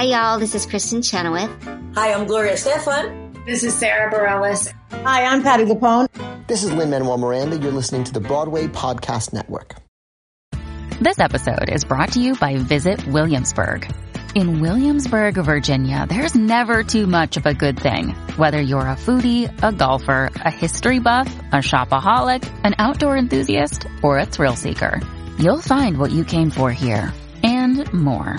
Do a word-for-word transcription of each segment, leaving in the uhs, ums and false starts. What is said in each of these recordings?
Hi, y'all. This is Kristen Chenoweth. Hi, I'm Gloria Stefan. This is Sarah Bareilles. Hi, I'm Patti LuPone. This is Lin-Manuel Miranda. You're listening to the Broadway Podcast Network. This episode is brought to you by Visit Williamsburg. In Williamsburg, Virginia, there's never too much of a good thing. Whether you're a foodie, a golfer, a history buff, a shopaholic, an outdoor enthusiast, or a thrill seeker, you'll find what you came for here and more.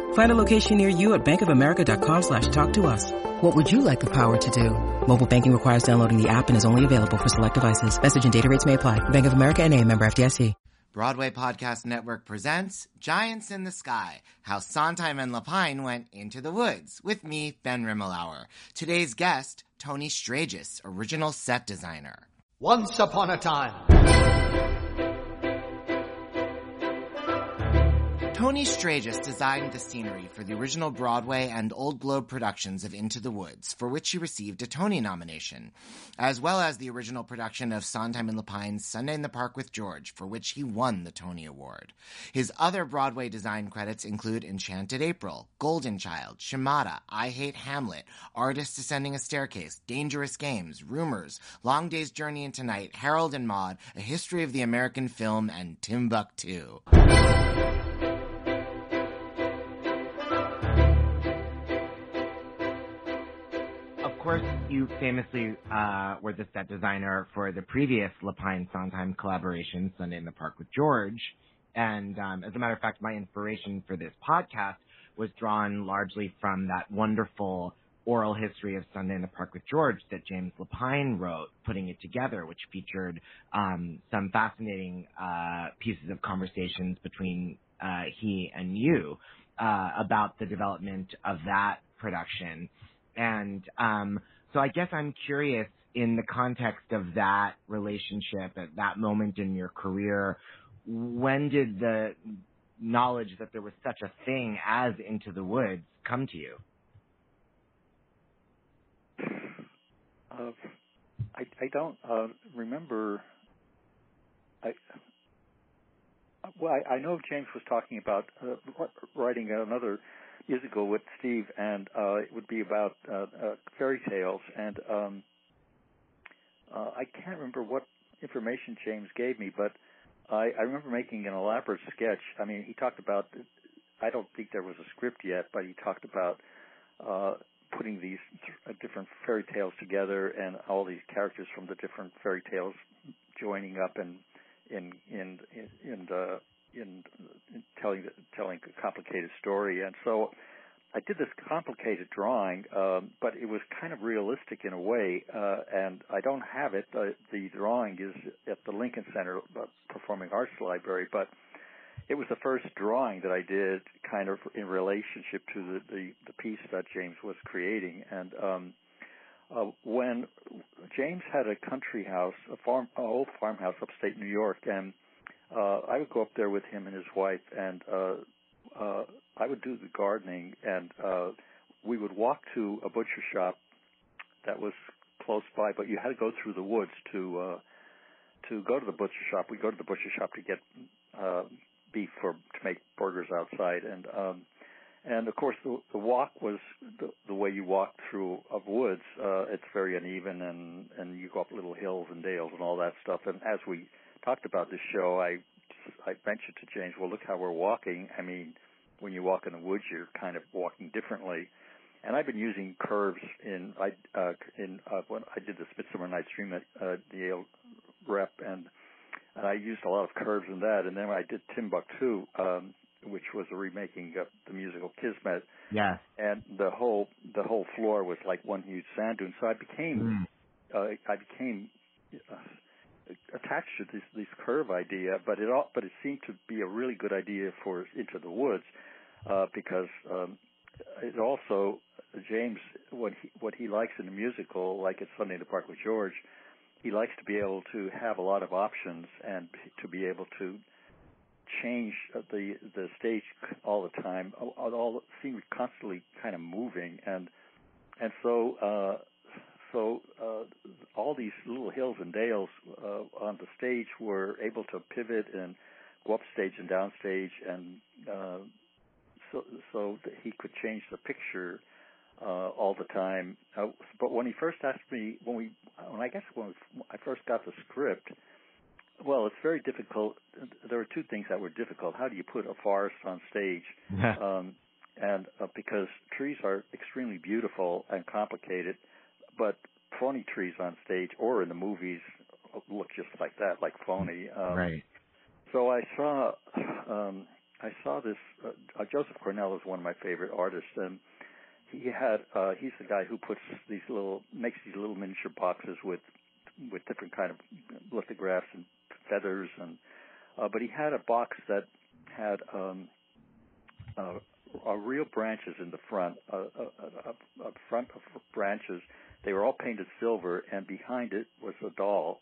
Find a location near you at bankofamerica.com slash talk to us. What would you like the power to do? Mobile banking requires downloading the app and is only available for select devices. Message and data rates may apply. Bank of America N A, member F D I C. Broadway Podcast Network presents Giants in the Sky, How Sondheim and Lapine Went Into the Woods, with me, Ben Rimalower. Today's guest, Tony Straiges, original set designer. Once upon a time. Tony Straiges designed the scenery for the original Broadway and Old Globe productions of Into the Woods, for which he received a Tony nomination, as well as the original production of Sondheim and Lapine's Sunday in the Park with George, for which he won the Tony Award. His other Broadway design credits include Enchanted April, Golden Child, Shimada, I Hate Hamlet, Artists Descending a Staircase, Dangerous Games, Rumors, Long Day's Journey into Night, Harold and Maude, A History of the American Film, and Timbuktu. Of course, you famously uh, were the set designer for the previous Lapine-Sondheim collaboration, Sunday in the Park with George. And um, as a matter of fact, my inspiration for this podcast was drawn largely from that wonderful oral history of Sunday in the Park with George that James Lapine wrote, Putting It Together, which featured um, some fascinating uh, pieces of conversations between uh, he and you uh, about the development of that production. And um, so I guess I'm curious, in the context of that relationship at that moment in your career, when did the knowledge that there was such a thing as Into the Woods come to you? Uh, I, I don't uh, remember. I, well, I, I know James was talking about uh, writing another years ago with Steve, and uh, it would be about uh, uh, fairy tales. And um, uh, I can't remember what information James gave me, but I, I remember making an elaborate sketch. I mean, he talked about, I don't think there was a script yet, but he talked about uh, putting these th- different fairy tales together and all these characters from the different fairy tales joining up and in in in, in the in telling telling a complicated story. And so I did this complicated drawing, um, but it was kind of realistic in a way, uh, and I don't have it. Uh, the drawing is at the Lincoln Center Performing Arts Library, but it was the first drawing that I did kind of in relationship to the, the, the piece that James was creating. And um, uh, when James had a country house, a farm, an old farmhouse upstate New York, and Uh, I would go up there with him and his wife, and uh, uh, I would do the gardening, and uh, we would walk to a butcher shop that was close by, but you had to go through the woods to uh, to go to the butcher shop. We'd go to the butcher shop to get uh, beef for to make burgers outside, and um, and of course the, the walk was the, the way you walk through of woods. Uh, it's very uneven, and and you go up little hills and dales and all that stuff. And as we talked about this show, I, I mentioned to James, well, look how we're walking. I mean, when you walk in the woods, you're kind of walking differently. And I've been using curves in I uh, in uh, when I did the Midsummer Night's Dream at uh, the Yale Rep, and and I used a lot of curves in that. And then when I did Timbuktu, um, which was a remaking of the musical Kismet. Yeah. And the whole the whole floor was like one huge sand dune. So I became mm. uh, I became. Uh, attached to this, this curve idea, but it all, but it seemed to be a really good idea for Into the Woods, uh, because um, it also James, what he, what he likes in a musical, like at Sunday in the Park with George, he likes to be able to have a lot of options and to be able to change the the stage all the time. All seems constantly kind of moving, and and so uh, so uh, all these little hills and dales uh, on the stage were able to pivot and go upstage and downstage, and uh, so so that he could change the picture uh, all the time. Uh, but when he first asked me, when we, when I guess when I first got the script. Well, it's very difficult. There were two things that were difficult. How do you put a forest on stage? um, and uh, because trees are extremely beautiful and complicated, but phony trees on stage or in the movies look just like that, like phony. Um, right. So I saw, um, I saw this. Uh, Joseph Cornell is one of my favorite artists, and he had. Uh, he's the guy who puts these little, makes these little miniature boxes with, with different kind of lithographs and feathers, and uh, but he had a box that had um, uh, uh, real branches in the front, a uh, uh, uh, uh, front of branches. They were all painted silver, and behind it was a doll,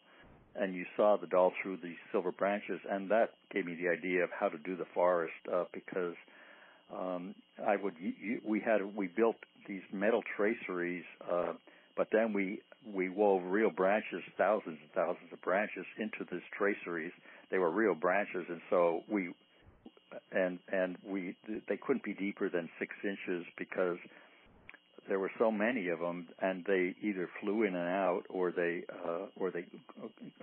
and you saw the doll through these silver branches, and that gave me the idea of how to do the forest uh, because um, I would we had we built these metal traceries, uh, but then we. We wove real branches, thousands and thousands of branches, into these traceries. They were real branches, and so we, and and we, they couldn't be deeper than six inches because there were so many of them, and they either flew in and out, or they, uh, or they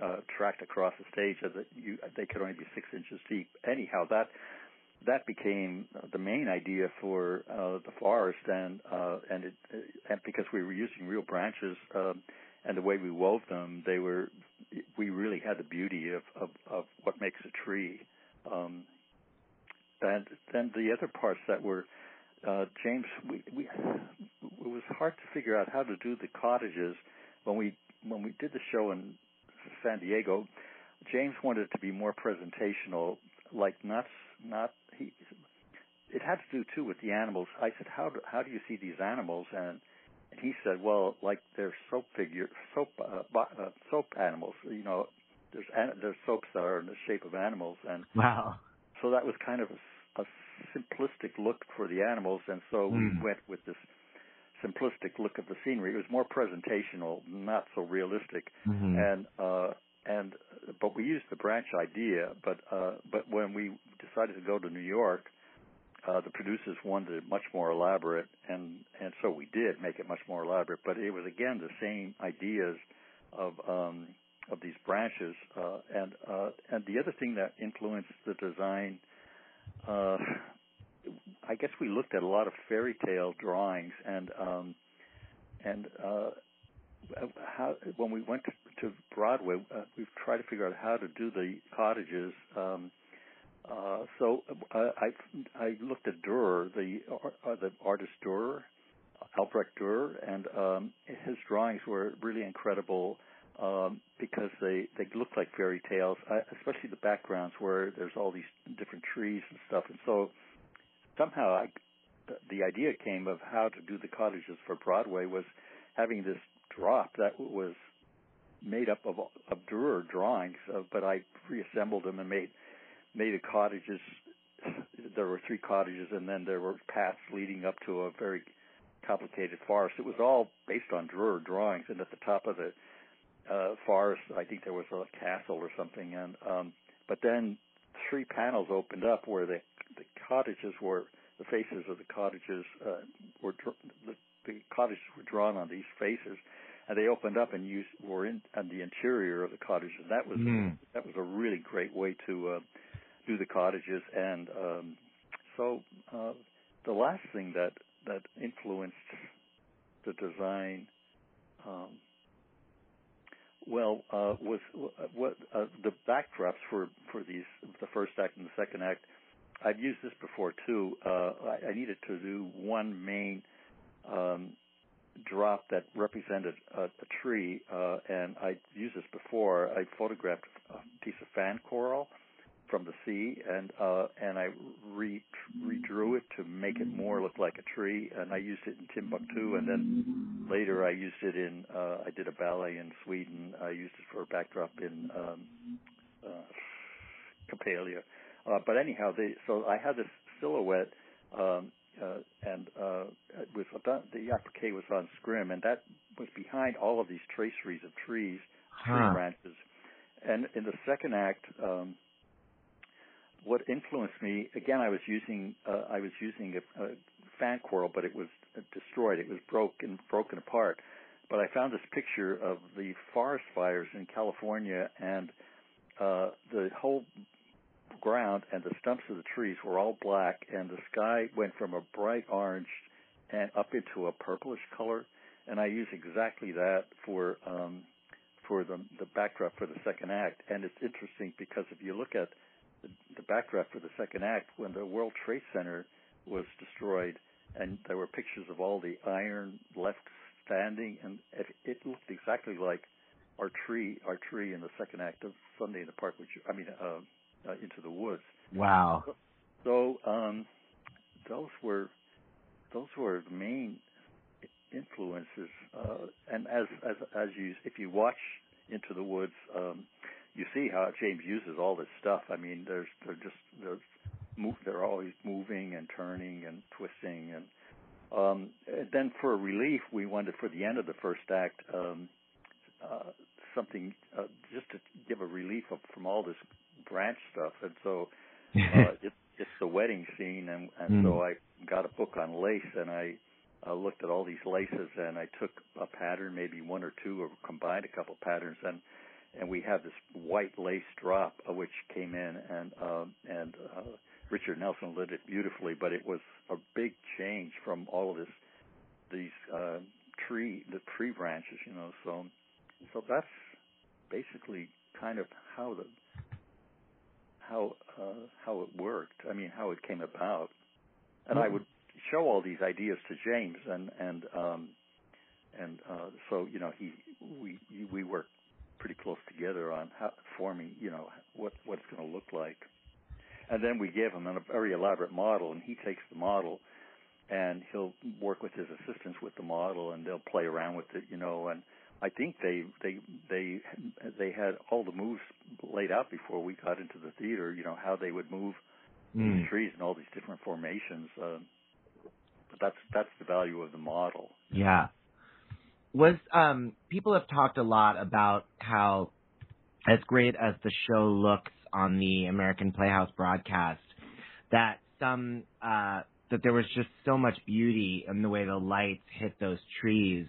uh, tracked across the stage, so that you, they could only be six inches deep. Anyhow, that that became the main idea for uh, the forest, and uh, and, it, and because we were using real branches um, and the way we wove them, they were we really had the beauty of, of, of what makes a tree. Um, and then the other parts that were uh, James, we, we, it was hard to figure out how to do the cottages when we when we did the show in San Diego. James wanted it to be more presentational, like not not. He, it had to do too with the animals. I said, "How do how do you see these animals?" And, and he said, "Well, like they're soap figure, soap uh, uh, soap animals. You know, there's there's soaps that are in the shape of animals." And wow! So that was kind of a, a simplistic look for the animals, and so mm. we went with this simplistic look of the scenery. It was more presentational, not so realistic, mm-hmm. and. uh And but we used the branch idea. But uh, but when we decided to go to New York, uh, the producers wanted it much more elaborate, and, and so we did make it much more elaborate. But it was again the same ideas of um, of these branches. Uh, and uh, and the other thing that influenced the design, uh, I guess we looked at a lot of fairy tale drawings, and um, and uh, how when we went to to Broadway, uh, we've tried to figure out how to do the cottages. Um, uh, so uh, I I looked at Dürer, the uh, the artist Dürer, Albrecht Dürer, and um, his drawings were really incredible um, because they, they looked like fairy tales, I, especially the backgrounds where there's all these different trees and stuff. And so somehow I, the idea came of how to do the cottages for Broadway was having this drop that was made up of, of Dürer drawings, uh, but I reassembled them and made made the cottages. There were three cottages, and then there were paths leading up to a very complicated forest. It was all based on Dürer drawings, and at the top of the uh, forest, I think there was a castle or something. And um, but then three panels opened up where the, the cottages were the faces of the cottages uh, were the, the cottages were drawn on these faces. And they opened up and you were in on the interior of the cottages. That was mm. that was a really great way to uh, do the cottages. And um, so uh, the last thing that, that influenced the design, um, well, uh, was what uh, the backdrops for, for these the first act and the second act. I've used this before too. Uh, I, I needed to do one main. Um, drop that represented a, a tree, uh, and I used this before. I photographed a piece of fan coral, from the sea, and uh, and I re- redrew it to make it more look like a tree, and I used it in Timbuktu, and then later I used it in, uh, I did a ballet in Sweden, I used it for a backdrop in um, uh, Capalia. Uh, but anyhow, they, so I had this silhouette, um, uh, and uh, it was done, the applique was on scrim, and that was behind all of these traceries of trees, tree huh. branches. And in the second act, um, what influenced me again, I was using uh, I was using a, a fan coil, but it was destroyed. It was broken broken apart. But I found this picture of the forest fires in California, and uh, the whole ground and the stumps of the trees were all black, and the sky went from a bright orange and up into a purplish color. And I used exactly that for. Um, for the, the backdrop for the second act. And it's interesting because if you look at the, the backdrop for the second act, when the World Trade Center was destroyed and there were pictures of all the iron left standing, and it, it looked exactly like our tree our tree in the second act of Sunday in the Park, which I mean, uh, uh, Into the Woods. Wow. So, so um, those were those were the main influences, uh, and as as as you if you watch Into the Woods, um, you see how James uses all this stuff. I mean, there's they're just they're move they're always moving and turning and twisting, and, um, and then for relief, we wanted for the end of the first act um, uh, something uh, just to give a relief of, from all this branch stuff, and so uh, it, it's the wedding scene, and, and mm. so I got a book on lace, and I. I looked at all these laces, and I took a pattern, maybe one or two, or combined a couple patterns, and and we had this white lace drop, which came in, and uh, and uh, Richard Nelson lit it beautifully. But it was a big change from all of this, these uh, tree, the tree branches, you know. So, so that's basically kind of how the how uh, how it worked. I mean, how it came about, and mm-hmm. I would. show all these ideas to James, and and um, and uh, so you know he we we work pretty close together on how, forming you know what what it's going to look like, and then we give him a very elaborate model, and he takes the model, and he'll work with his assistants with the model, and they'll play around with it, you know. And I think they they they they had all the moves laid out before we got into the theater, you know, how they would move mm. these trees and all these different formations. Uh, But that's that's the value of the model. Yeah. Was um, people have talked a lot about how, as great as the show looks on the American Playhouse broadcast, that some uh, that there was just so much beauty in the way the lights hit those trees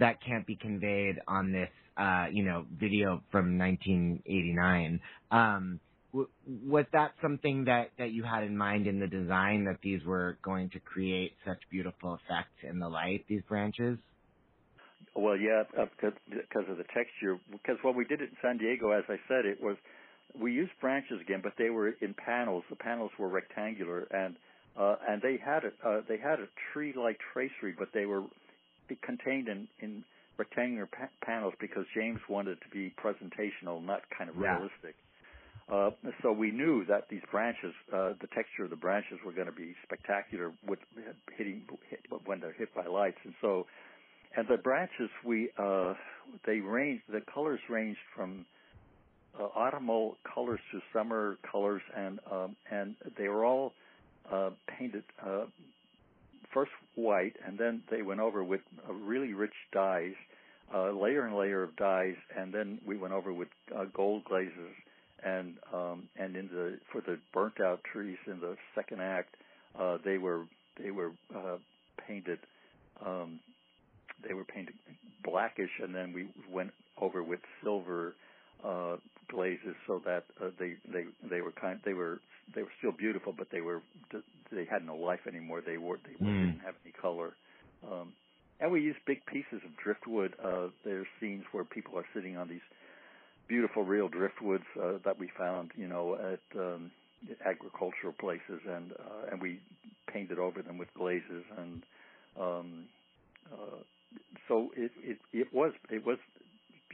that can't be conveyed on this uh, you know video from nineteen eighty-nine. Um, Was that something that, that you had in mind in the design, that these were going to create such beautiful effects in the light, these branches? Well, yeah, because of the texture. Because when we did it in San Diego, as I said, it was we used branches again, but they were in panels. The panels were rectangular, and uh, and they had a uh, they had a tree-like tracery, but they were contained in, in rectangular pa- panels because James wanted it to be presentational, not kind of realistic. Yeah. Uh, so we knew that these branches, uh, the texture of the branches were going to be spectacular with hitting hit, when they're hit by lights. And so, and the branches, we uh, they ranged, the colors ranged from uh, autumnal colors to summer colors, and um, and they were all uh, painted uh, first white, and then they went over with uh, really rich dyes, uh, layer and layer of dyes, and then we went over with uh, gold glazes. And um, and in the for the burnt out trees in the second act, uh, they were they were uh, painted um, they were painted blackish, and then we went over with silver uh, glazes so that uh, they they they were kind they were they were still beautiful, but they were they had no life anymore. They were they mm. didn't have any color. Um, and we used big pieces of driftwood. Uh, there's scenes where people are sitting on these beautiful real driftwoods uh, that we found, you know, at um, agricultural places, and uh, and we painted over them with glazes, and um, uh, so it, it it was it was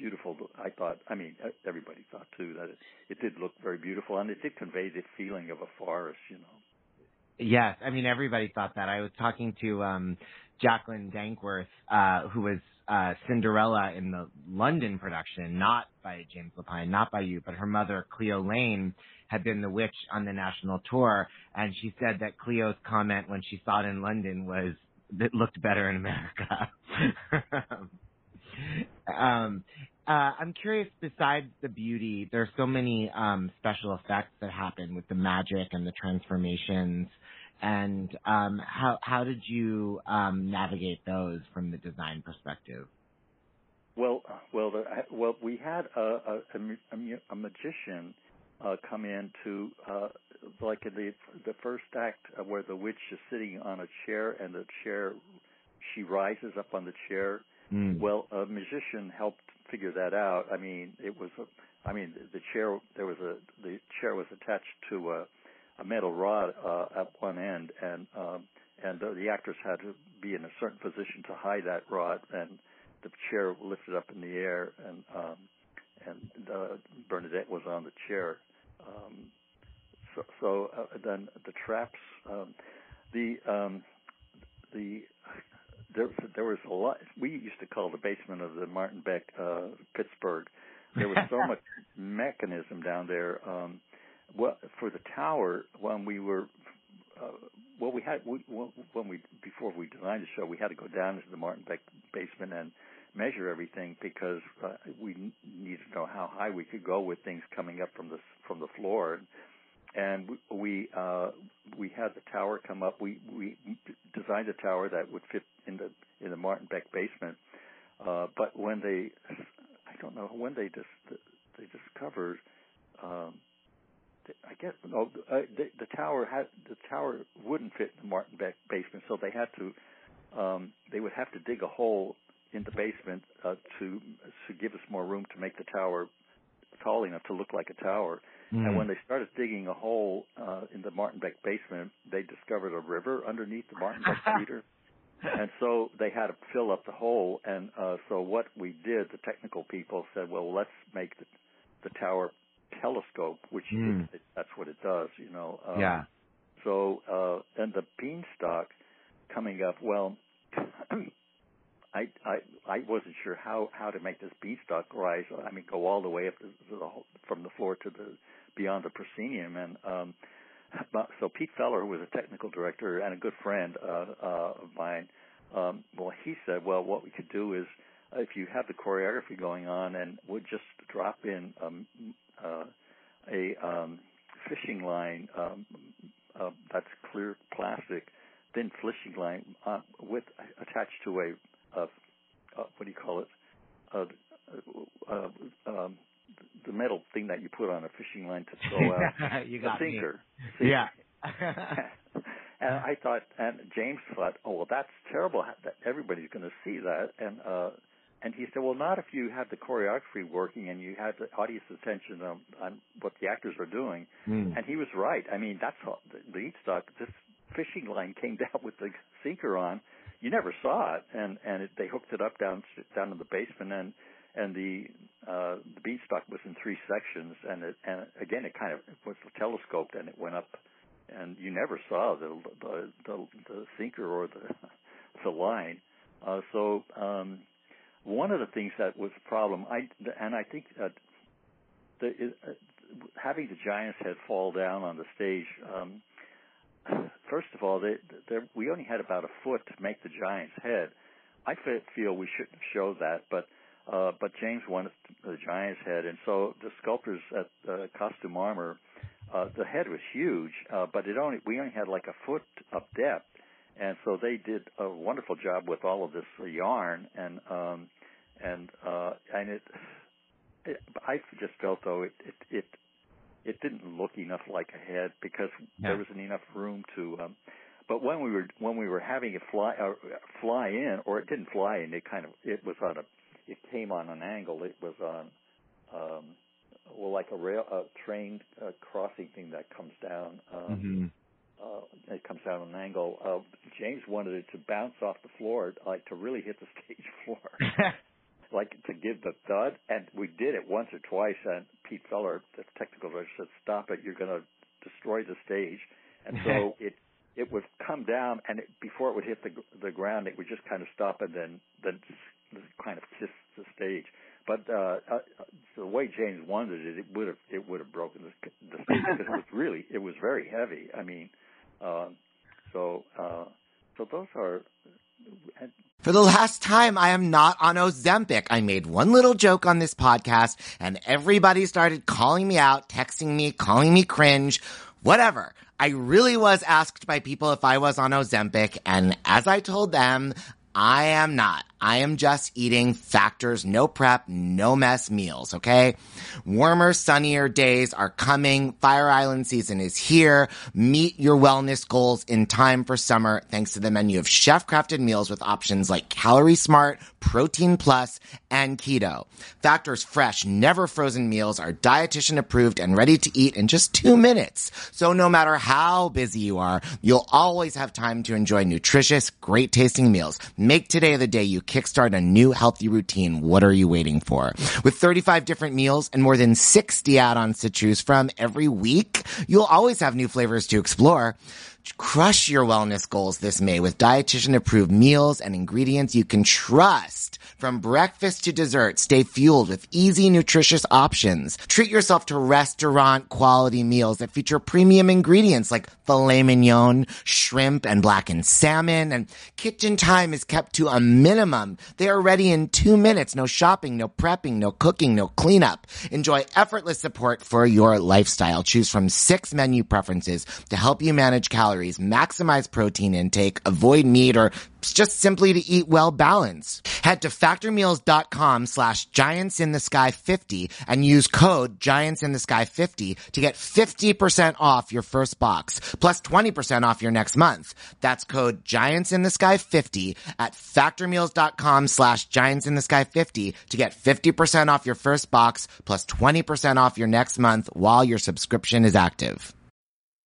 beautiful. I thought, I mean, everybody thought too that it, it did look very beautiful, and it did convey the feeling of a forest, you know. Yes, I mean, everybody thought that. I was talking to um, Jacqueline Dankworth, uh, who was uh, Cinderella in the London production, not by James Lapine, not by you, but her mother, Cleo Lane, had been the witch on the national tour, and she said that Cleo's comment when she saw it in London was, "It looked better in America." um, uh, I'm curious, besides the beauty, there are so many um, special effects that happen with the magic and the transformations. And um, how how did you um, navigate those from the design perspective? Well, well, the, well, we had a, a, a, a magician uh, come in to uh, like in the the first act where the witch is sitting on a chair and the chair she rises up on the chair. Mm. Well, a magician helped figure that out. I mean, it was, a, I mean, the chair there was a the chair was attached to a. a metal rod uh, at one end, and um, and the, the actors had to be in a certain position to hide that rod, and the chair lifted up in the air, and um, and uh, Bernadette was on the chair. Um, so so uh, then the traps, um, the um, the there there was a lot. We used to call the basement of the Martin Beck uh, Pittsburgh. There was so much mechanism down there. Um, Well, for the tower, when we were, uh, well, we had we, when we before we designed the show, we had to go down into the Martin Beck basement and measure everything because uh, we needed to know how high we could go with things coming up from the from the floor, and we we, uh, we had the tower come up. We we designed a tower that would fit in the in the Martin Beck basement, uh, but when they, I don't know when they dis- they discovered. Um, I guess no, uh, the, the tower had, the tower wouldn't fit in the Martin Beck basement, so they had to um, they would have to dig a hole in the basement uh, to to give us more room to make the tower tall enough to look like a tower. Mm-hmm. And when they started digging a hole uh, in the Martin Beck basement, they discovered a river underneath the Martin Beck Theater, and so they had to fill up the hole. And uh, so what we did, the technical people said, well, let's make the, the tower telescope, which mm. it, it, that's what it does, you know. Um, yeah. So, uh, and the beanstalk coming up, well, I, I I wasn't sure how, how to make this beanstalk rise. I mean, go all the way up to the, from the floor to the beyond the proscenium. And um, so Pete Feller, who was a technical director and a good friend uh, uh, of mine, um, well, he said, well, what we could do is if you have the choreography going on and would just drop in um, uh, a um, fishing line um, uh, that's clear plastic, thin fishing line uh, with attached to a, uh, uh, what do you call it, uh, uh, um, the metal thing that you put on a fishing line to throw out you got a sinker. Me. Yeah. And I thought, and James thought, oh, well, that's terrible. Everybody's going to see that. And uh, and he said, well, not if you have the choreography working and you have the audience attention on, on what the actors are doing. Mm. And he was right. I mean, that's all, the beanstalk. This fishing line came down with the sinker on. You never saw it. And, and it, they hooked it up down down in the basement, and and the uh, the beanstalk was in three sections. And, it, and again, it kind of it was telescoped, and it went up. And you never saw the the, the, the sinker or the the line. Uh, so um, one of the things that was a problem, I and I think that the, it, uh, having the giant's head fall down on the stage. Um, first of all, they, they, we only had about a foot to make the giant's head. I feel we shouldn't have showed that, but uh, but James wanted the giant's head, and so the sculptors at uh, Costume Armor. Uh, the head was huge, uh, but it only we only had like a foot of depth, and so they did a wonderful job with all of this uh, yarn, and um, and uh, and it, it. I just felt though it it it, it didn't look enough like a head because yeah. there wasn't enough room to. Um, but when we were when we were having it fly uh, fly in, or it didn't fly in, it kind of it was on a it came on an angle. It was on. Um, Well, like a rail, a train uh, crossing thing that comes down. Um, mm-hmm. uh, it comes down at an angle. Uh, James wanted it to bounce off the floor, like to really hit the stage floor. like to give the thud, and we did it once or twice, and Pete Feller, the technical director, said, stop it, you're going to destroy the stage. And so it it would come down, and it, before it would hit the the ground, it would just kind of stop and then then kind of kiss the stage. But uh, uh, the way James wanted it, it would have it would have broken the, the stage because it was really it was very heavy. I mean, uh, so uh, so those are. And, for the last time, I am not on Ozempic. I made one little joke on this podcast, and everybody started calling me out, texting me, calling me cringe, whatever. I really was asked by people if I was on Ozempic, and as I told them, I am not. I am just eating factors, no prep, no mess meals, okay? Warmer, sunnier days are coming. Fire Island season is here. Meet your wellness goals in time for summer thanks to the menu of chef-crafted meals with options like Calorie Smart, Protein Plus, and Keto. Factor's fresh, never frozen meals are dietitian approved and ready to eat in just two minutes. So no matter how busy you are, you'll always have time to enjoy nutritious, great-tasting meals. Make today the day you kickstart a new healthy routine. What are you waiting for? With thirty-five different meals and more than sixty add-ons to choose from every week, you'll always have new flavors to explore. Crush your wellness goals this May with dietitian-approved meals and ingredients you can trust. From breakfast to dessert, stay fueled with easy, nutritious options. Treat yourself to restaurant-quality meals that feature premium ingredients like filet mignon, shrimp, and blackened salmon. And kitchen time is kept to a minimum. They are ready in two minutes. No shopping, no prepping, no cooking, no cleanup. Enjoy effortless support for your lifestyle. Choose from six menu preferences to help you manage calories, maximize protein intake, avoid meat, or just simply to eat well balanced. Head to factormeals.com slash giantsinthesky50 and use code giantsinthesky fifty to get fifty percent off your first box, plus twenty percent off your next month. That's code giantsinthesky fifty at factormeals.com slash giantsinthesky50 to get fifty percent off your first box, plus twenty percent off your next month while your subscription is active.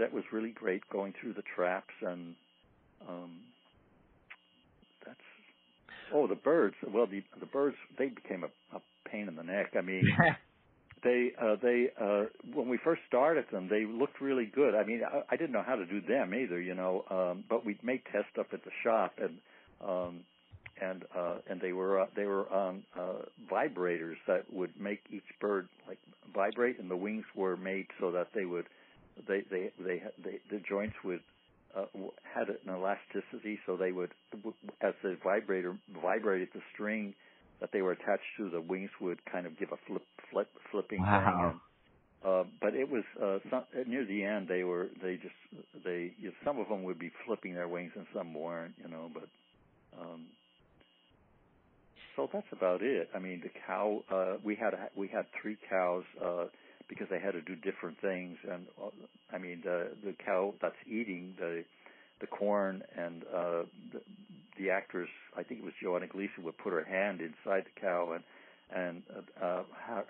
That was really great, going through the traps, and um, that's oh the birds. Well, the the birds, they became a, a pain in the neck. I mean, they uh, they uh, when we first started them, they looked really good. I mean, I, I didn't know how to do them either, you know. Um, but we'd make test up at the shop, and um, and uh, and they were uh, they were um, uh, vibrators that would make each bird like vibrate, and the wings were made so that they would. They, they, they, they, the joints would uh, had an elasticity, so they would, as the vibrator vibrated the string that they were attached to, the wings would kind of give a flip, flip, flipping wow. thing. And, uh, but it was uh, some, near the end. They were, they just, they. You know, some of them would be flipping their wings, and some weren't. You know, but um, so that's about it. I mean, the cow. Uh, we had, we had three cows. Uh, because they had to do different things, and uh, I mean the the cow that's eating the the corn, and uh, the, the actress, I think it was Joanna Gleason, would put her hand inside the cow, and and uh,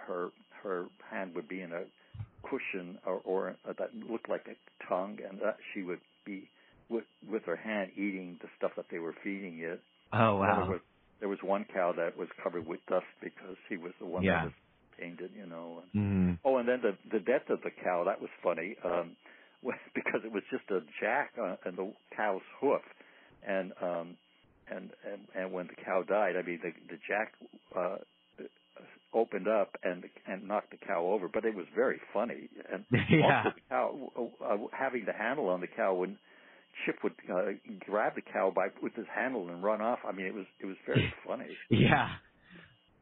her her hand would be in a cushion or, or uh, that looked like a tongue, and that she would be with with her hand eating the stuff that they were feeding it. Oh wow! There was, there was one cow that was covered with dust because he was the one yeah. that was. It, you know. And, mm. Oh, and then the the death of the cow, that was funny, um, because it was just a jack on, on the cow's hoof, and, um, and and and when the cow died, I mean the the jack uh, opened up and and knocked the cow over, but it was very funny. And yeah. also the cow, uh, having the handle on the cow, when Chip would uh, grab the cow by with his handle and run off. I mean, it was it was very funny. Yeah.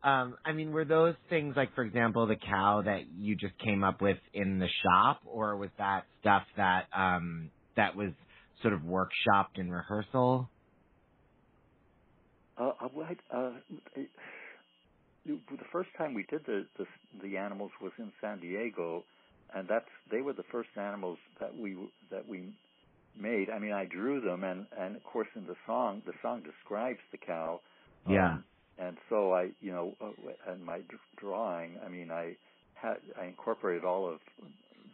Um, I mean, were those things like, for example, the cow that you just came up with in the shop, or was that stuff that um, that was sort of workshopped in rehearsal? Uh, I, uh, the first time we did the, the the animals was in San Diego, and that's they were the first animals that we that we made. I mean, I drew them, and, and of course in the song, the song describes the cow. Yeah. Um, and so I, you know, uh, and my drawing, I mean, I had I incorporated all of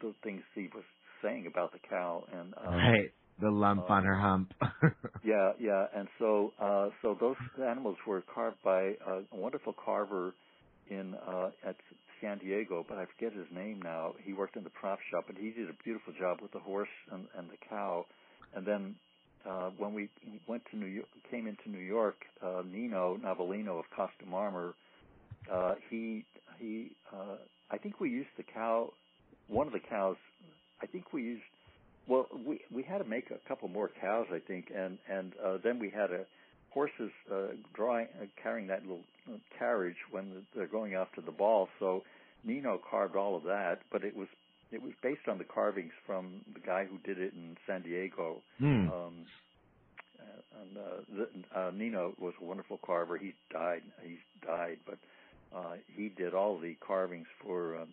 the things Steve was saying about the cow, and um, right, the lump uh, on her hump. yeah, yeah, and so uh, so those animals were carved by a wonderful carver in uh, at San Diego, but I forget his name now. He worked in the prop shop, and he did a beautiful job with the horse and, and the cow. And then uh, when we went to New York, came into New York, uh, Nino Navolino of Costume Armor, uh, he he, uh, I think we used the cow, one of the cows. I think we used, well, we we had to make a couple more cows, I think, and and uh, then we had a horses uh, drawing, uh, carrying that little carriage when they're going out to the ball. So Nino carved all of that, but it was it was based on the carvings from the guy who did it in San Diego. Mm. Um, and uh, the, uh, Nino was a wonderful carver. He died. He's died, but uh, he did all the carvings for. Um,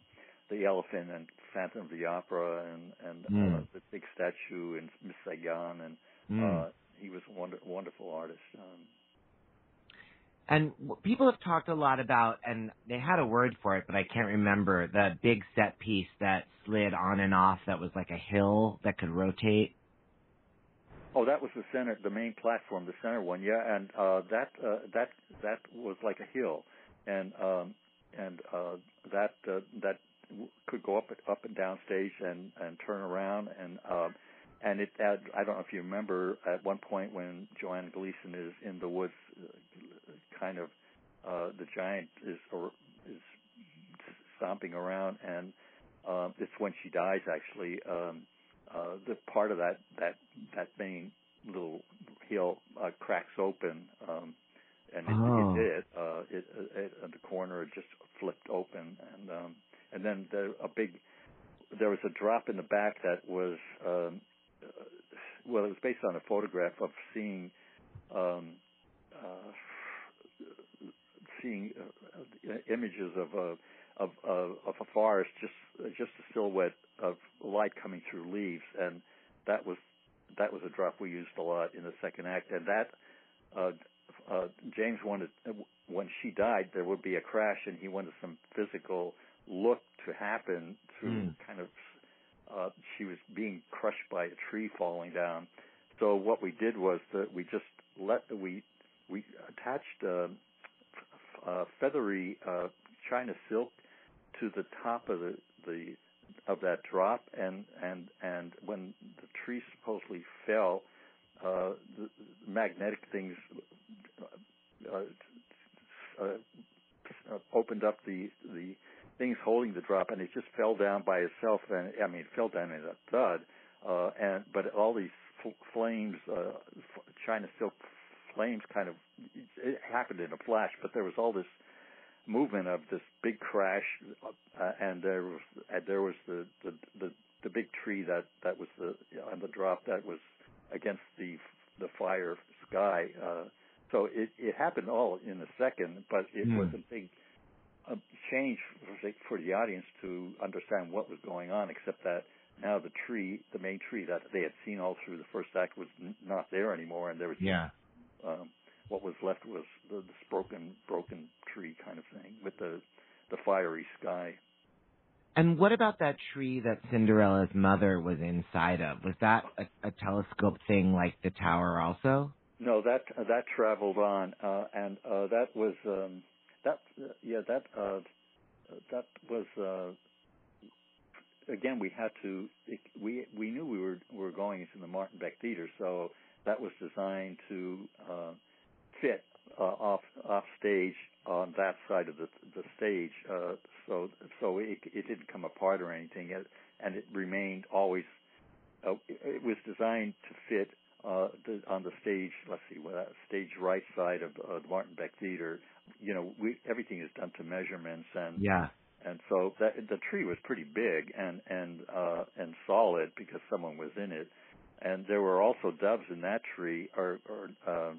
The Elephant and Phantom of the Opera and, and mm. uh, the big statue and Miss Saigon. And mm. uh, he was a wonder, wonderful artist. Um, and people have talked a lot about, and they had a word for it, but I can't remember, the big set piece that slid on and off that was like a hill that could rotate. Oh, that was the center, the main platform, the center one, yeah. And uh, that uh, that that was like a hill. And um, and uh, that uh, that could go up up and down stage and, and turn around and um, and it uh, I don't know if you remember at one point when Joanne Gleason is in the woods, uh, kind of uh, the giant is or is stomping around, and uh, it's when she dies actually. Um, uh, the part of that that that main little hill uh, cracks open. Um, And it, oh. it did. Uh, it, it, it, the corner just flipped open, and um, and then there, a big. There was a drop in the back that was, um, uh, well, it was based on a photograph of seeing, um, uh, seeing uh, images of a of, of of a forest, just just a silhouette of light coming through leaves, and that was that was a drop we used a lot in the second act, and that. Uh, Uh, James wanted, when she died, there would be a crash, and he wanted some physical look to happen to mm. kind of, uh, she was being crushed by a tree falling down. So what we did was that we just let, we we attached uh, uh, feathery uh, China silk to the top of the, the of that drop, and, and, and when the tree supposedly fell, Uh, the magnetic things uh, uh, uh, opened up the the things holding the drop, and it just fell down by itself. And I mean, it fell down in a thud. Uh, and but all these fl- flames, uh, f- China silk flames, kind of it happened in a flash. But there was all this movement of this big crash, uh, and there was uh, there was the, the the the big tree that that was the on the drop that was. Against the the fire sky, uh, so it, it happened all in a second, but it mm. was a big uh, change for, for the audience to understand what was going on. Except that now the tree, the main tree that they had seen all through the first act, was n- not there anymore, and there was yeah, um, what was left was the, this broken broken tree kind of thing with the the fiery sky. And what about that tree that Cinderella's mother was inside of? Was that a, a telescope thing like the tower also? No, that uh, that traveled on, uh, and uh, that was um, that uh, yeah that uh, that was uh, again we had to it, we we knew we were we were going into the Martin Beck Theater, so that was designed to uh, fit uh, off off stage. On that side of the the stage, uh, so so it it didn't come apart or anything, it, and it remained always. Uh, it, it was designed to fit uh, the, on the stage. Let's see, well, stage right side of uh, the Martin Beck Theater. You know, we, everything is done to measurements, and yeah, and so that, the tree was pretty big and and uh, and solid because someone was in it, and there were also doves in that tree, or, or um,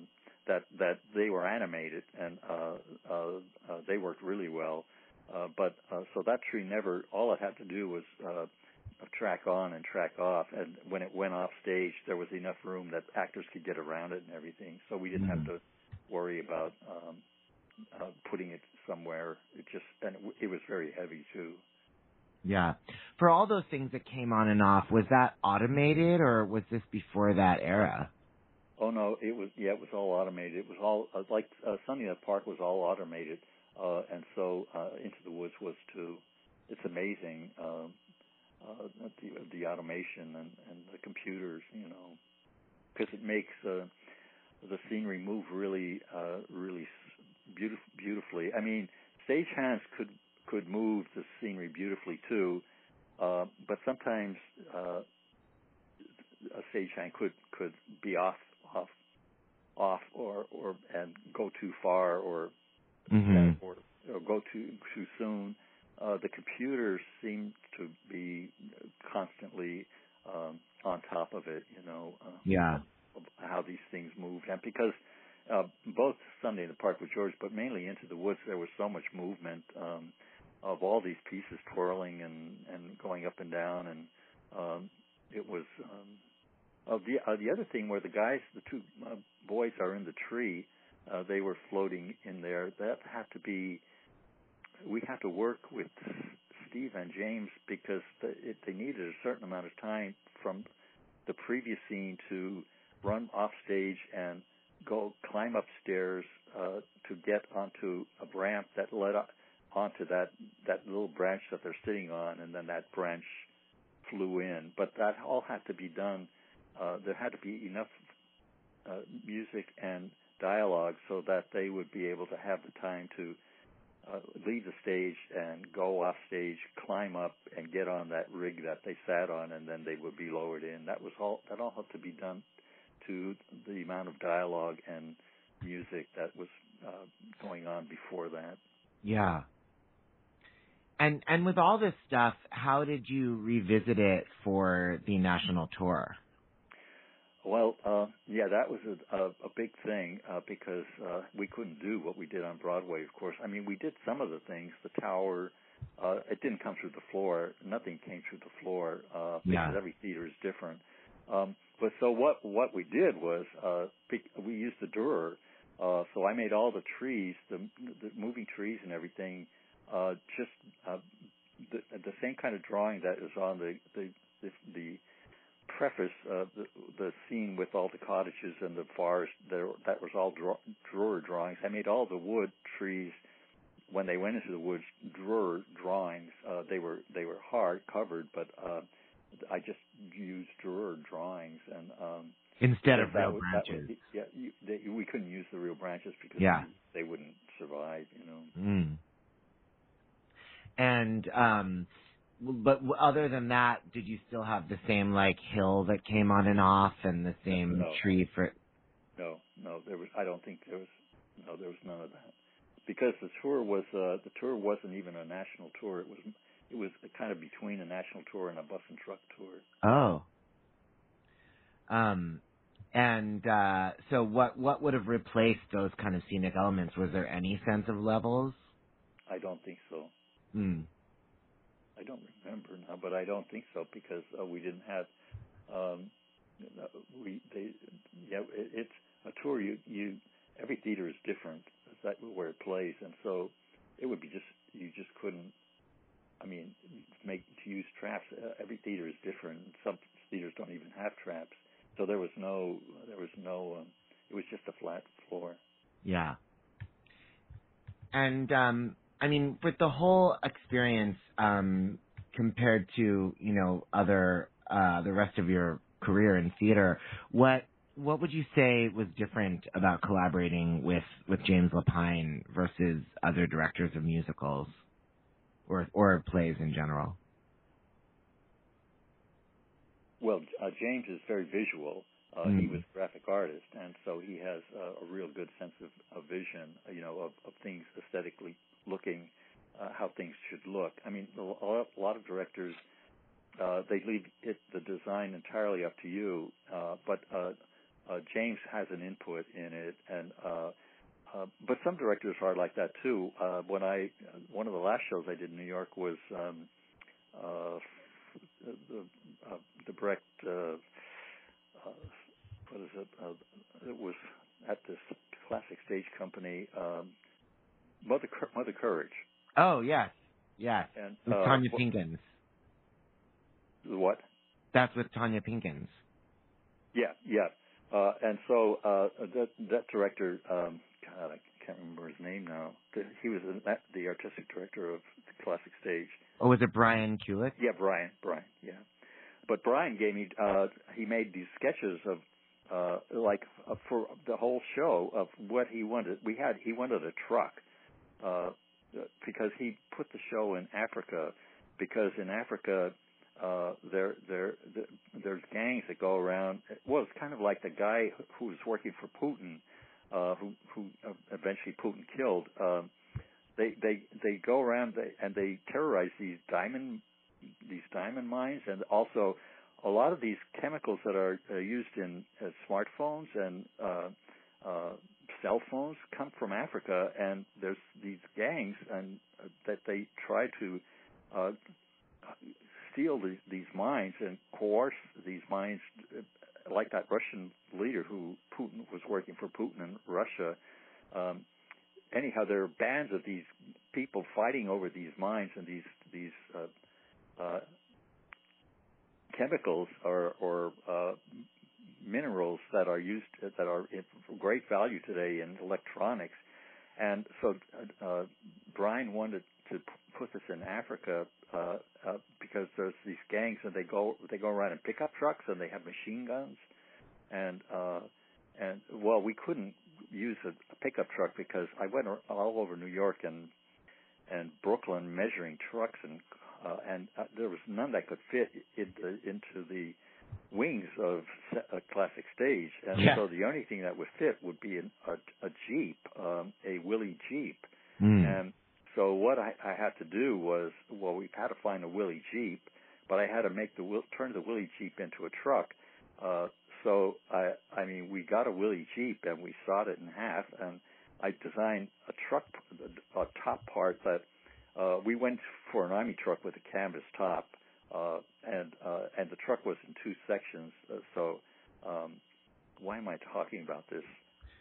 that that they were animated and uh, uh, uh, they worked really well. Uh, but uh, so that tree never. All it had to do was uh, track on and track off. And when it went off stage, there was enough room that actors could get around it and everything. So we didn't mm-hmm. have to worry about um, uh, putting it somewhere. It just and it, it was very heavy too. Yeah. For all those things that came on and off, was that automated or was this before that era? Oh no, it was. Yeah, it was all automated. It was all uh, like uh, Sunday in the Park was all automated. Uh, and so uh, Into the Woods was too. It's amazing uh, uh, the, the automation and, and the computers, you know, because it makes uh, the scenery move really, uh, really beautif- beautifully. I mean, stagehands could could move the scenery beautifully too, uh, but sometimes uh, a stagehand could could be off off off or or and go too far or. Mm-hmm. Or, or go too too soon. Uh, the computers seem to be constantly um, on top of it, you know. Uh, yeah. How these things moved, and because uh, both Sunday in the Park with George, but mainly Into the Woods, there was so much movement um, of all these pieces twirling and, and going up and down, and um, it was. Um, uh, the uh, the other thing where the guys, the two uh, boys, are in the tree. Uh, they were floating in there. That had to be. We had to work with Steve and James because the, it, they needed a certain amount of time from the previous scene to run off stage and go climb upstairs uh, to get onto a ramp that led up onto that that little branch that they're sitting on, and then that branch flew in. But that all had to be done. Uh, there had to be enough uh, music and dialogue so that they would be able to have the time to uh, leave the stage and go off stage, climb up and get on that rig that they sat on, and then they would be lowered in. That was all. That all had to be done to the amount of dialogue and music that was uh, going on before that. Yeah. And and with all this stuff, how did you revisit it for the national tour? Well, uh, yeah, that was a, a, a big thing uh, because uh, we couldn't do what we did on Broadway, of course. I mean, we did some of the things. The tower, uh, it didn't come through the floor. Nothing came through the floor uh, because yeah. every theater is different. Um, but so what what we did was uh, we used the Dürer. Uh, so I made all the trees, the, the moving trees and everything, uh, just uh, the, the same kind of drawing that is on the the the, the preface uh, the, the scene with all the cottages and the forest there, that was all draw, Dürer drawings. I made all the wood trees when they went into the woods Dürer drawings. Uh, they were they were hard covered, but uh, I just used Dürer drawings and um, instead of real was, branches. Was, yeah, you, they, we couldn't use the real branches because yeah. they, they wouldn't survive, you know. Mm. And. Um, But other than that, did you still have the same, like, hill that came on and off and the same no, tree for... No, no, there was, I don't think there was, no, there was none of that. Because the tour was, uh, the tour wasn't even a national tour. It was, it was kind of between a national tour and a bus and truck tour. Oh. Um, and, uh, so what, what would have replaced those kind of scenic elements? Was there any sense of levels? I don't think so. Hmm. I don't remember now, but I don't think so because uh, we didn't have. Um, we they yeah it, it's a tour. You you every theater is different. Is that where it plays? And so it would be just you just couldn't. I mean, make to use traps. Uh, every theater is different. Some theaters don't even have traps. So there was no there was no. Um, it was just a flat floor. Yeah. And. Um... I mean, with the whole experience um, compared to, you know, other uh, the rest of your career in theater, what what would you say was different about collaborating with, with James Lapine versus other directors of musicals or or plays in general? Well, uh, James is very visual. Uh, mm. He was a graphic artist, and so he has uh, a real good sense of, of vision, you know, of, of things aesthetically. Looking uh, how things should look. I mean, a lot of directors uh, they leave it, the design entirely up to you, uh, but uh, uh, James has an input in it, and uh, uh, but some directors are like that too. Uh, when I one of the last shows I did in New York was um, uh, the uh, the Brecht. Uh, uh, what is it? Uh, it was at this Classic Stage company, um, Mother Mother Courage. Oh yes, yes. And, with uh, Tanya Pinkins. What? That's with Tanya Pinkins. Yeah, yeah. Uh, and so uh, that that director, um, God, I can't remember his name now. He was the artistic director of the Classic Stage. Oh, was it Brian Kulick? Yeah, Brian, Brian, yeah. But Brian gave me, uh, he made these sketches of, uh, like, uh, for the whole show of what he wanted. We had, he wanted a truck uh, because he put the show in Africa, because in Africa, Uh, there, there, there's gangs that go around. Well, it's kind of like the guy who was working for Putin, uh, who, who eventually Putin killed. Um, they, they, they go around and they terrorize these diamond, these diamond mines, and also a lot of these chemicals that are used in uh, smartphones and uh, uh, cell phones come from Africa, and there's these gangs and uh, that they try to. Uh, steal these mines and coerce these mines, like that Russian leader who Putin was working for Putin in Russia. Um, anyhow, there are bands of these people fighting over these mines and these these uh, uh, chemicals or, or uh, minerals that are used that are of great value today in electronics. And so uh, Brian wanted to put this in Africa. Uh, uh, because there's these gangs and they go they go around in pickup trucks and they have machine guns, and uh, and well, we couldn't use a, a pickup truck because I went all over New York and and Brooklyn measuring trucks, and uh, and uh, there was none that could fit into, into the wings of a Classic Stage, and yeah. So the only thing that would fit would be an, a, a Jeep, um, a Willy Jeep, mm. and. So what I, I had to do was, well, we had to find a Willy Jeep, but I had to make the turn the Willy Jeep into a truck. Uh, so I, I mean, we got a Willy Jeep and we sawed it in half, and I designed a truck, a top part that uh, we went for an army truck with a canvas top, uh, and uh, and the truck was in two sections. Uh, so um, why am I talking about this?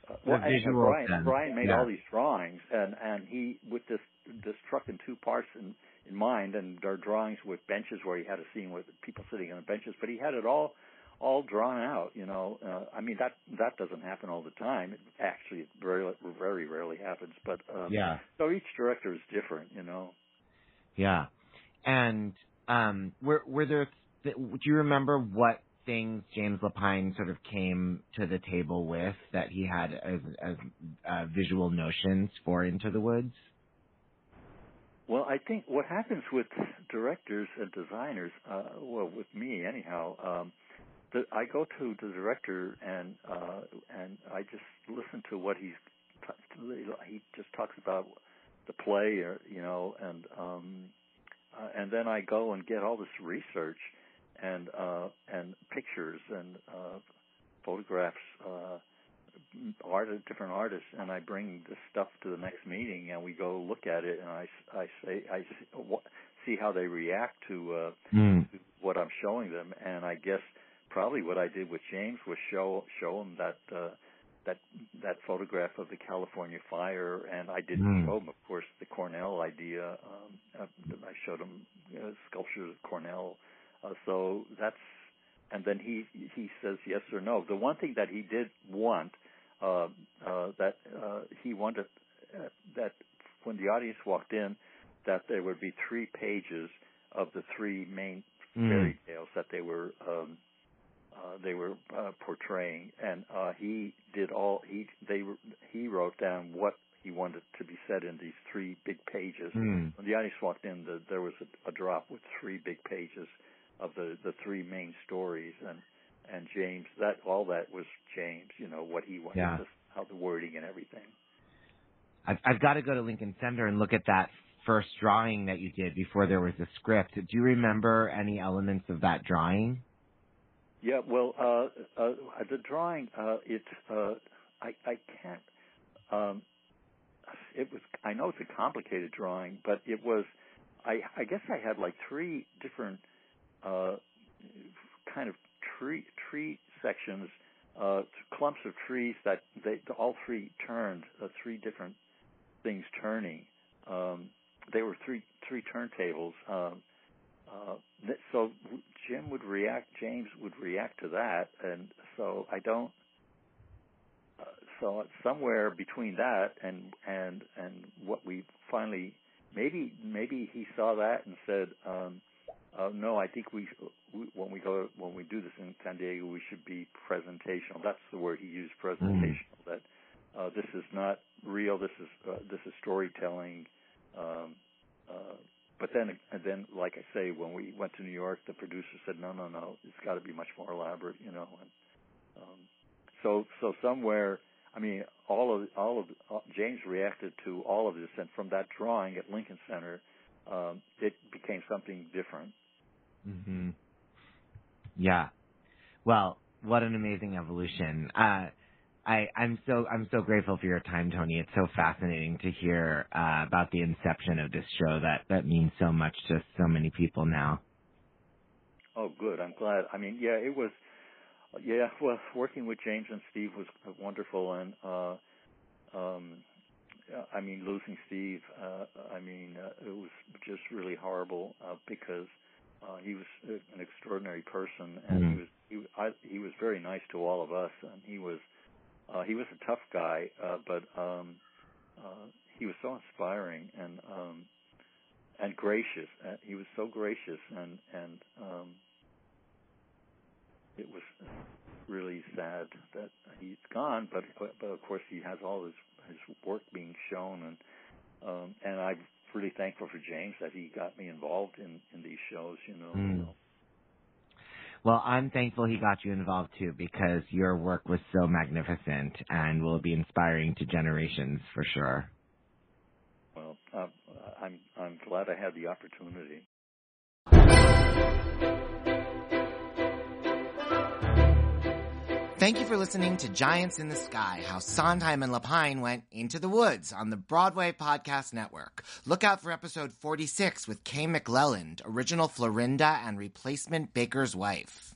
Uh, well, I, uh, Brian, Brian made yeah. all these drawings, and, and he with this this truck in two parts in, in mind, and our drawings with benches where he had a scene with people sitting on the benches, but he had it all all drawn out. You know, uh, I mean that that doesn't happen all the time. It actually, it very very rarely happens. But um, yeah, so each director is different. You know. Yeah, and um, were were there? Th- do you remember what? Things James Lapine sort of came to the table with that he had as, as uh, visual notions for Into the Woods? Well, I think what happens with directors and designers, uh, well, with me anyhow, um, the, I go to the director and uh, and I just listen to what he's t- he just talks about the play, or you know, and um, uh, and then I go and get all this research. And uh, and pictures and uh, photographs, uh, art different artists, and I bring this stuff to the next meeting, and we go look at it, and I, I say I see how they react to, uh, mm. to what I'm showing them, and I guess probably what I did with James was show show him that uh, that that photograph of the California fire, and I didn't mm. show him, of course, the Cornell idea. Um, I showed him uh, sculptures of Cornell. Uh, so that's, and then he he says yes or no. The one thing that he did want uh, uh, that uh, he wanted uh, that when the audience walked in, that there would be three pages of the three main mm. fairy tales that they were um, uh, they were uh, portraying, and uh, he did all he they he wrote down what he wanted to be said in these three big pages. Mm. When the audience walked in, the, there was a, a drop with three big pages of the, the three main stories, and and James, that all that was James, you know, what he wanted, yeah. to, how the wording and everything. I've, I've got to go to Lincoln Center and look at that first drawing that you did before there was a script. Do you remember any elements of that drawing? Yeah, well, uh, uh, the drawing, uh, it's, uh, I, I can't, um, it was, I know it's a complicated drawing, but it was, I, I guess I had like three different, uh, kind of tree, tree sections, uh, clumps of trees that they, all three turned, uh, three different things turning. Um, they were three, three turntables, um, Uh, so Jim would react, James would react to that, and so I don't. Uh, so somewhere between that and and and what we finally, maybe maybe he saw that and said, um, uh, "No, I think we, we when we go when we do this in San Diego, we should be presentational." That's the word he used, presentational. Mm-hmm. That uh, this is not real. This is uh, this is storytelling. Um, uh, But then, and then, like I say, when we went to New York, the producer said, "No, no, no, it's got to be much more elaborate," you know. And um, so, so somewhere, I mean, all of all of uh, James reacted to all of this, and from that drawing at Lincoln Center, um, it became something different. Mm-hmm. Yeah. Well, what an amazing evolution. Uh, I, I'm so I'm so grateful for your time, Tony. It's so fascinating to hear uh, about the inception of this show that, that means so much to so many people now. Oh, good. I'm glad. I mean, yeah, it was, yeah. Well, working with James and Steve was wonderful, and uh, um, I mean, losing Steve, uh, I mean, uh, it was just really horrible uh, because uh, he was an extraordinary person, and mm-hmm. he was he, I, he was very nice to all of us, and he was. Uh, he was a tough guy, uh, but um, uh, he was so inspiring and um, and gracious. Uh, he was so gracious, and and um, it was really sad that he's gone. But but of course, he has all his his work being shown, and um, and I'm really thankful for James that he got me involved in, in these shows. You know. Mm. You know. Well, I'm thankful he got you involved, too, because your work was so magnificent and will be inspiring to generations for sure. Well, uh, I'm, I'm glad I had the opportunity. Thank you for listening to Giants in the Sky, how Sondheim and Lapine went into the woods on the Broadway Podcast Network. Look out for episode forty-six with Kay McLelland, original Florinda and replacement Baker's wife.